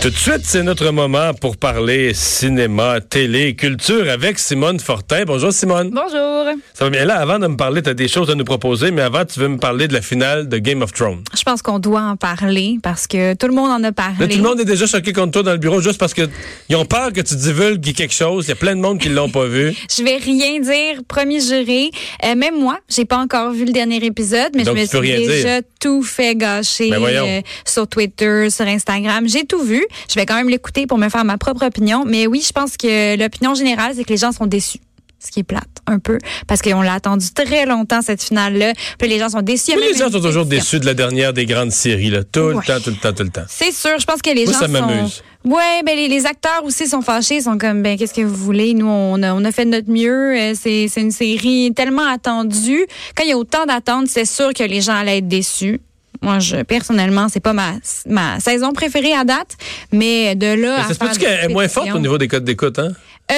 Tout de suite, c'est notre moment pour parler cinéma, télé, culture avec Simone Fortin. Bonjour Simone. Bonjour. Ça va bien là, avant de me parler, tu as des choses à nous proposer, mais avant, tu veux me parler de la finale de Game of Thrones. Je pense qu'on doit en parler parce que tout le monde en a parlé. Là, tout le monde est déjà choqué contre toi dans le bureau juste parce que ils ont peur que tu divulgues quelque chose. Il y a plein de monde qui ne l'ont pas vu. Je vais rien dire, promis juré. Même moi, j'ai pas encore vu le dernier épisode, mais donc, je me suis déjà tout fait gâcher sur Twitter, sur Instagram. J'ai tout vu. Je vais quand même l'écouter pour me faire ma propre opinion. Mais oui, je pense que l'opinion générale, c'est que les gens sont déçus. Ce qui est plate, un peu. Parce qu'on l'a attendu très longtemps, cette finale-là. Puis les gens sont déçus. Oui, les gens sont toujours déçus de la dernière des grandes séries, là. Tout le temps. C'est sûr. Je pense que les gens ça m'amuse. Ouais, ben les acteurs aussi sont fâchés, sont comme ben qu'est-ce que vous voulez, nous on a fait de notre mieux, c'est une série tellement attendue. Quand il y a autant d'attentes, c'est sûr que les gens allaient être déçus. Moi, personnellement, c'est pas ma saison préférée à date, mais de là mais à faire... Ça se peut qu'elle est moins forte au niveau des codes d'écoute, hein?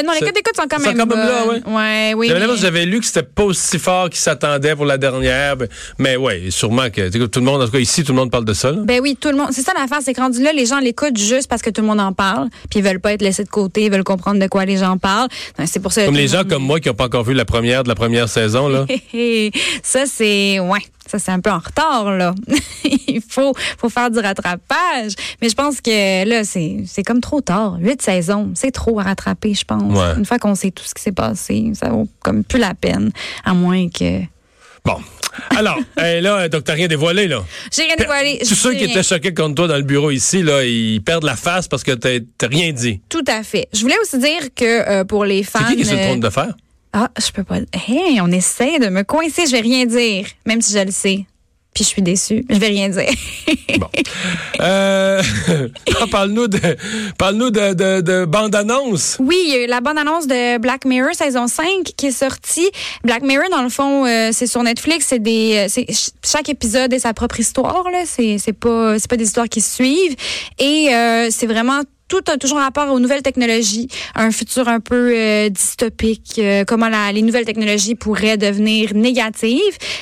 Non, les codes d'écoute sont quand même là, oui. J'avais lu que c'était pas aussi fort qu'ils s'attendaient pour la dernière, mais oui, sûrement que tout le monde, en tout cas ici, tout le monde parle de ça. Là. Ben oui, tout le monde. C'est ça l'affaire, c'est que rendu là, les gens l'écoutent juste parce que tout le monde en parle, puis ils veulent pas être laissés de côté, ils veulent comprendre de quoi les gens parlent. Non, c'est pour ça. Comme les gens comme moi qui n'ont pas encore vu la première saison, là. Ça, c'est... Ouais. Ça, c'est un peu en retard, là. Il faut faire du rattrapage. Mais je pense que là, c'est comme trop tard. 8 saisons, c'est trop à rattraper, je pense. Ouais. Une fois qu'on sait tout ce qui s'est passé, ça vaut comme plus la peine. À moins que... Bon. Alors, là, donc t'as rien dévoilé, là. J'ai rien dévoilé. Tous ceux qui étaient choqués contre toi dans le bureau ici, là, ils perdent la face parce que t'as rien dit. Tout à fait. Je voulais aussi dire que pour les fans... C'est qui est sur le trône de fer? Ah, je peux pas... Hey, on essaie de me coincer, je vais rien dire, même si je le sais. Puis je suis déçue, je vais rien dire. Bon. Parle-nous de bande-annonce. Oui, il y a eu la bande-annonce de Black Mirror saison 5 qui est sortie. Black Mirror, dans le fond, c'est sur Netflix. Chaque épisode est sa propre histoire. Là. C'est pas des histoires qui se suivent. Et c'est vraiment... Tout a toujours rapport aux nouvelles technologies, un futur un peu dystopique, comment les nouvelles technologies pourraient devenir négatives.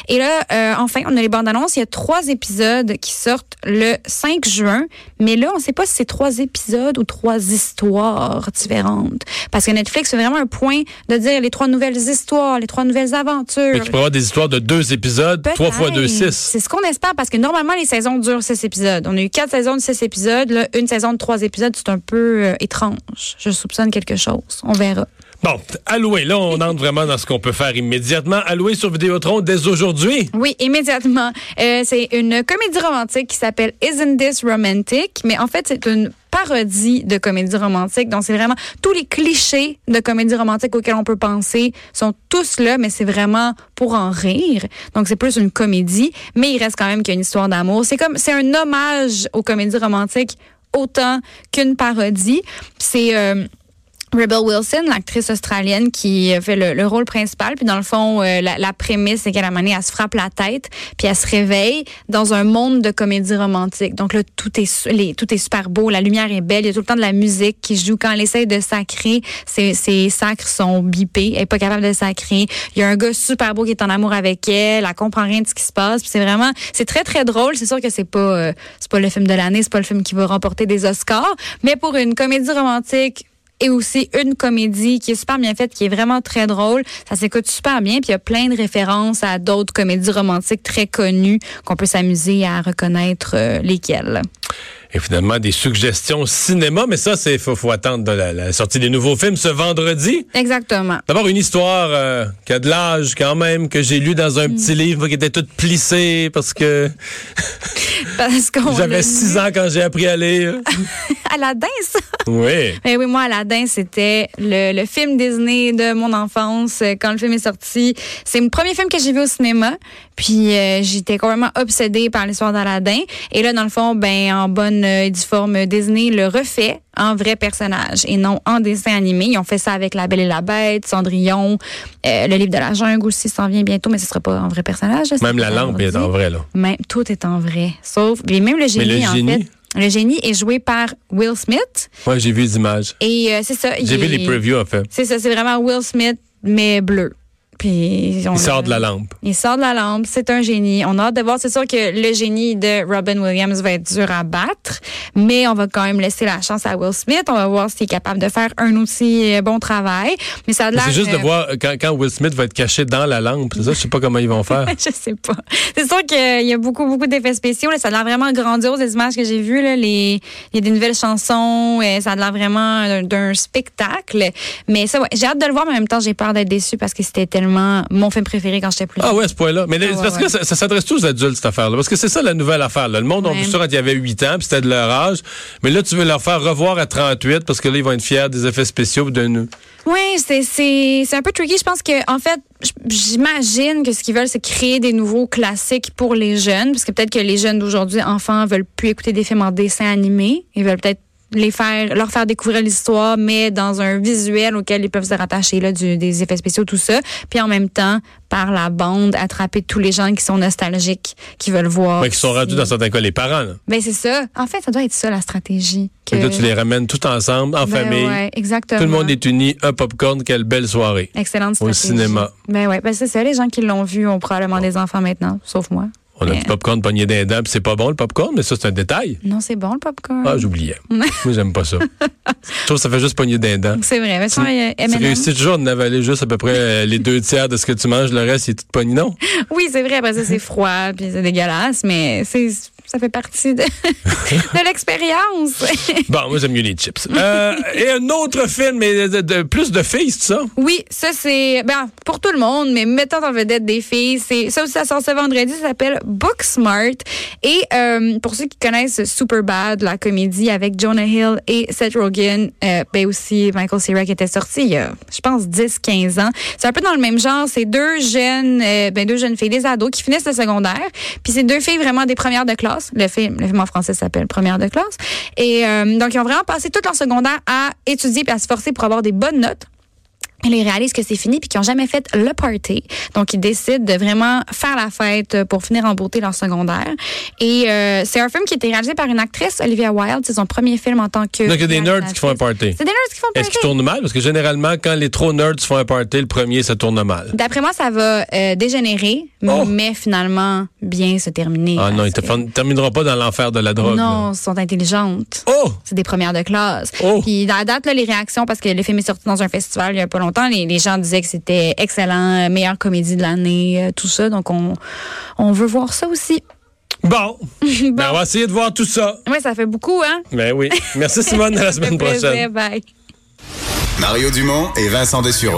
Et là, enfin, on a les bandes annonces. Il y a 3 épisodes qui sortent le 5 juin. Mais là, on ne sait pas si c'est 3 épisodes ou 3 histoires différentes. Parce que Netflix fait vraiment un point de dire les 3 nouvelles histoires, les 3 nouvelles aventures. Mais il pourrait y avoir des histoires de 2 épisodes, 3 fois 2, 6. C'est ce qu'on espère parce que normalement, les saisons durent 6 épisodes. On a eu 4 saisons de 6 épisodes, là, une saison de 3 épisodes. C'est un peu étrange. Je soupçonne quelque chose. On verra. Bon, alloué. Là, on entre vraiment dans ce qu'on peut faire immédiatement. Alloué sur Vidéotron dès aujourd'hui. Oui, immédiatement. C'est une comédie romantique qui s'appelle Isn't This Romantic? Mais en fait, c'est une parodie de comédie romantique. Donc, c'est vraiment tous les clichés de comédie romantique auxquels on peut penser sont tous là, mais c'est vraiment pour en rire. Donc, c'est plus une comédie, mais il reste quand même qu'il y a une histoire d'amour. C'est un hommage aux comédies romantiques autant qu'une parodie. C'est Rebel Wilson, l'actrice australienne qui fait le rôle principal. Puis dans le fond, la prémisse, c'est qu'à la manière, elle se frappe la tête, puis elle se réveille dans un monde de comédie romantique. Donc là, tout est super beau, la lumière est belle, il y a tout le temps de la musique qui joue. Quand elle essaie de sacrer, ses sacres sont bipés, elle est pas capable de sacrer. Il y a un gars super beau qui est en amour avec elle, elle comprend rien de ce qui se passe. Puis c'est très très drôle. C'est sûr que c'est pas le film de l'année, c'est pas le film qui va remporter des Oscars, mais pour une comédie romantique. Et aussi une comédie qui est super bien faite, qui est vraiment très drôle. Ça s'écoute super bien. Puis il y a plein de références à d'autres comédies romantiques très connues qu'on peut s'amuser à reconnaître lesquelles. Et finalement, des suggestions cinéma. Mais ça, c'est faut attendre de la sortie des nouveaux films ce vendredi. Exactement. D'abord, une histoire qui a de l'âge quand même, que j'ai lu dans un petit livre qui était tout plissé parce que... J'avais 6 ans quand j'ai appris à lire. Aladdin, ça? Oui. Mais oui, moi, Aladdin, c'était le film Disney de mon enfance. Quand le film est sorti, c'est le premier film que j'ai vu au cinéma. Puis j'étais complètement obsédée par l'histoire d'Aladdin. Et là, dans le fond, ben en bonne et due forme, Disney le refait en vrai personnage et non en dessin animé. Ils ont fait ça avec La Belle et la Bête, Cendrillon, le livre de la jungle aussi s'en vient bientôt, mais ce ne sera pas en vrai personnage. Là, même la lampe est en vrai, là. Même, tout est en vrai. Sauf, et même le génie, en fait. Le génie est joué par Will Smith. Oui, j'ai vu les images. Et c'est ça. J'ai vu les previews, en fait. C'est ça, c'est vraiment Will Smith, mais bleu. Puis il sort de la lampe. Il sort de la lampe. C'est un génie. On a hâte de voir. C'est sûr que le génie de Robin Williams va être dur à battre, mais on va quand même laisser la chance à Will Smith. On va voir s'il est capable de faire un aussi bon travail. Mais ça a l'air. C'est juste de voir quand Will Smith va être caché dans la lampe. C'est ça, je sais pas comment ils vont faire. Je sais pas. C'est sûr qu'il y a beaucoup d'effets spéciaux. Là. Ça a l'air vraiment grandiose, les images que j'ai vues. Là. Il y a des nouvelles chansons. Et ça a l'air vraiment d'un spectacle. Mais ça, ouais, j'ai hâte de le voir, mais en même temps, j'ai peur d'être déçue parce que c'était tellement mon film préféré quand j'étais plus jeune. Ah ouais, ce point-là. Mais parce que ça s'adresse tous aux adultes, cette affaire-là. Parce que c'est ça la nouvelle affaire. Là. Le monde, on vu ça quand il y avait 8 ans, puis c'était de leur âge. Mais là, tu veux leur faire revoir à 38, parce que là, ils vont être fiers des effets spéciaux de nous. Oui, c'est un peu tricky. Je pense que, en fait, j'imagine que ce qu'ils veulent, c'est créer des nouveaux classiques pour les jeunes. Parce que peut-être que les jeunes d'aujourd'hui, enfants, veulent plus écouter des films en dessin animé. Ils veulent peut-être leur faire découvrir l'histoire, mais dans un visuel auquel ils peuvent se rattacher, là, des effets spéciaux, tout ça. Puis en même temps, par la bande, attraper tous les gens qui sont nostalgiques, qui veulent voir. Mais qui sont rendus, dans certains cas, les parents. Là. Ben, c'est ça. En fait, ça doit être ça, la stratégie. Et là, tu les ramènes tous ensemble, en famille. Ouais, exactement. Tout le monde est uni, un popcorn, quelle belle soirée. Excellente stratégie. Au cinéma. Ben ouais, ben c'est ça. Les gens qui l'ont vu ont probablement des enfants maintenant, sauf moi. On a du popcorn pogné d'un dent, puis c'est pas bon le popcorn, mais ça, c'est un détail. Non, c'est bon le popcorn. Ah, j'oubliais. Moi, j'aime pas ça. Je trouve que ça fait juste pogner d'un dent. C'est vrai. Mais tu réussis toujours de avaler juste à peu près les 2/3 de ce que tu manges, le reste, il est tout pogné, non? Oui, c'est vrai. Après ça, c'est froid, puis c'est dégueulasse, mais ça fait partie de l'expérience. Bon, moi, j'aime mieux les chips. Et un autre film, mais plus de filles, c'est ça? Oui, ça, c'est pour tout le monde, mais mettant en vedette des filles. Ça aussi, ça sort ce vendredi, ça s'appelle Booksmart. Et pour ceux qui connaissent Superbad, la comédie avec Jonah Hill et Seth Rogen, aussi Michael Cera qui était sorti il y a, je pense, 10-15 ans. C'est un peu dans le même genre. C'est deux jeunes filles, des ados qui finissent le secondaire. Puis c'est deux filles vraiment des premières de classe. Le film en français s'appelle Première de classe. Et donc, ils ont vraiment passé toute leur secondaire à étudier et à se forcer pour avoir des bonnes notes. Ils réalisent que c'est fini puis qu'ils n'ont jamais fait le party. Donc, ils décident de vraiment faire la fête pour finir en beauté leur secondaire. Et c'est un film qui a été réalisé par une actrice, Olivia Wilde. C'est son premier film en tant que... Donc, il y a des nerds qui font un party. C'est des nerds qui font un party. Est-ce qu'ils tournent mal? Parce que généralement, quand les trop nerds font un party, le premier, ça tourne mal. D'après moi, ça va dégénérer, mais finalement, bien se terminer. Ah non, ils ne termineront pas dans l'enfer de la drogue. Non, ils sont intelligentes. Oh! C'est des premières de classe. Oh! Puis, à la date, là, les réactions, parce que le film est sorti dans un festival il n'y a pas longtemps, les gens disaient que c'était excellent, meilleure comédie de l'année, tout ça. Donc, on veut voir ça aussi. Bon. Ben, on va essayer de voir tout ça. Oui, ça fait beaucoup, hein? Ben oui. Merci, Simone. À la semaine prochaine. Plaisir, bye. Mario Dumont et Vincent Dessureau.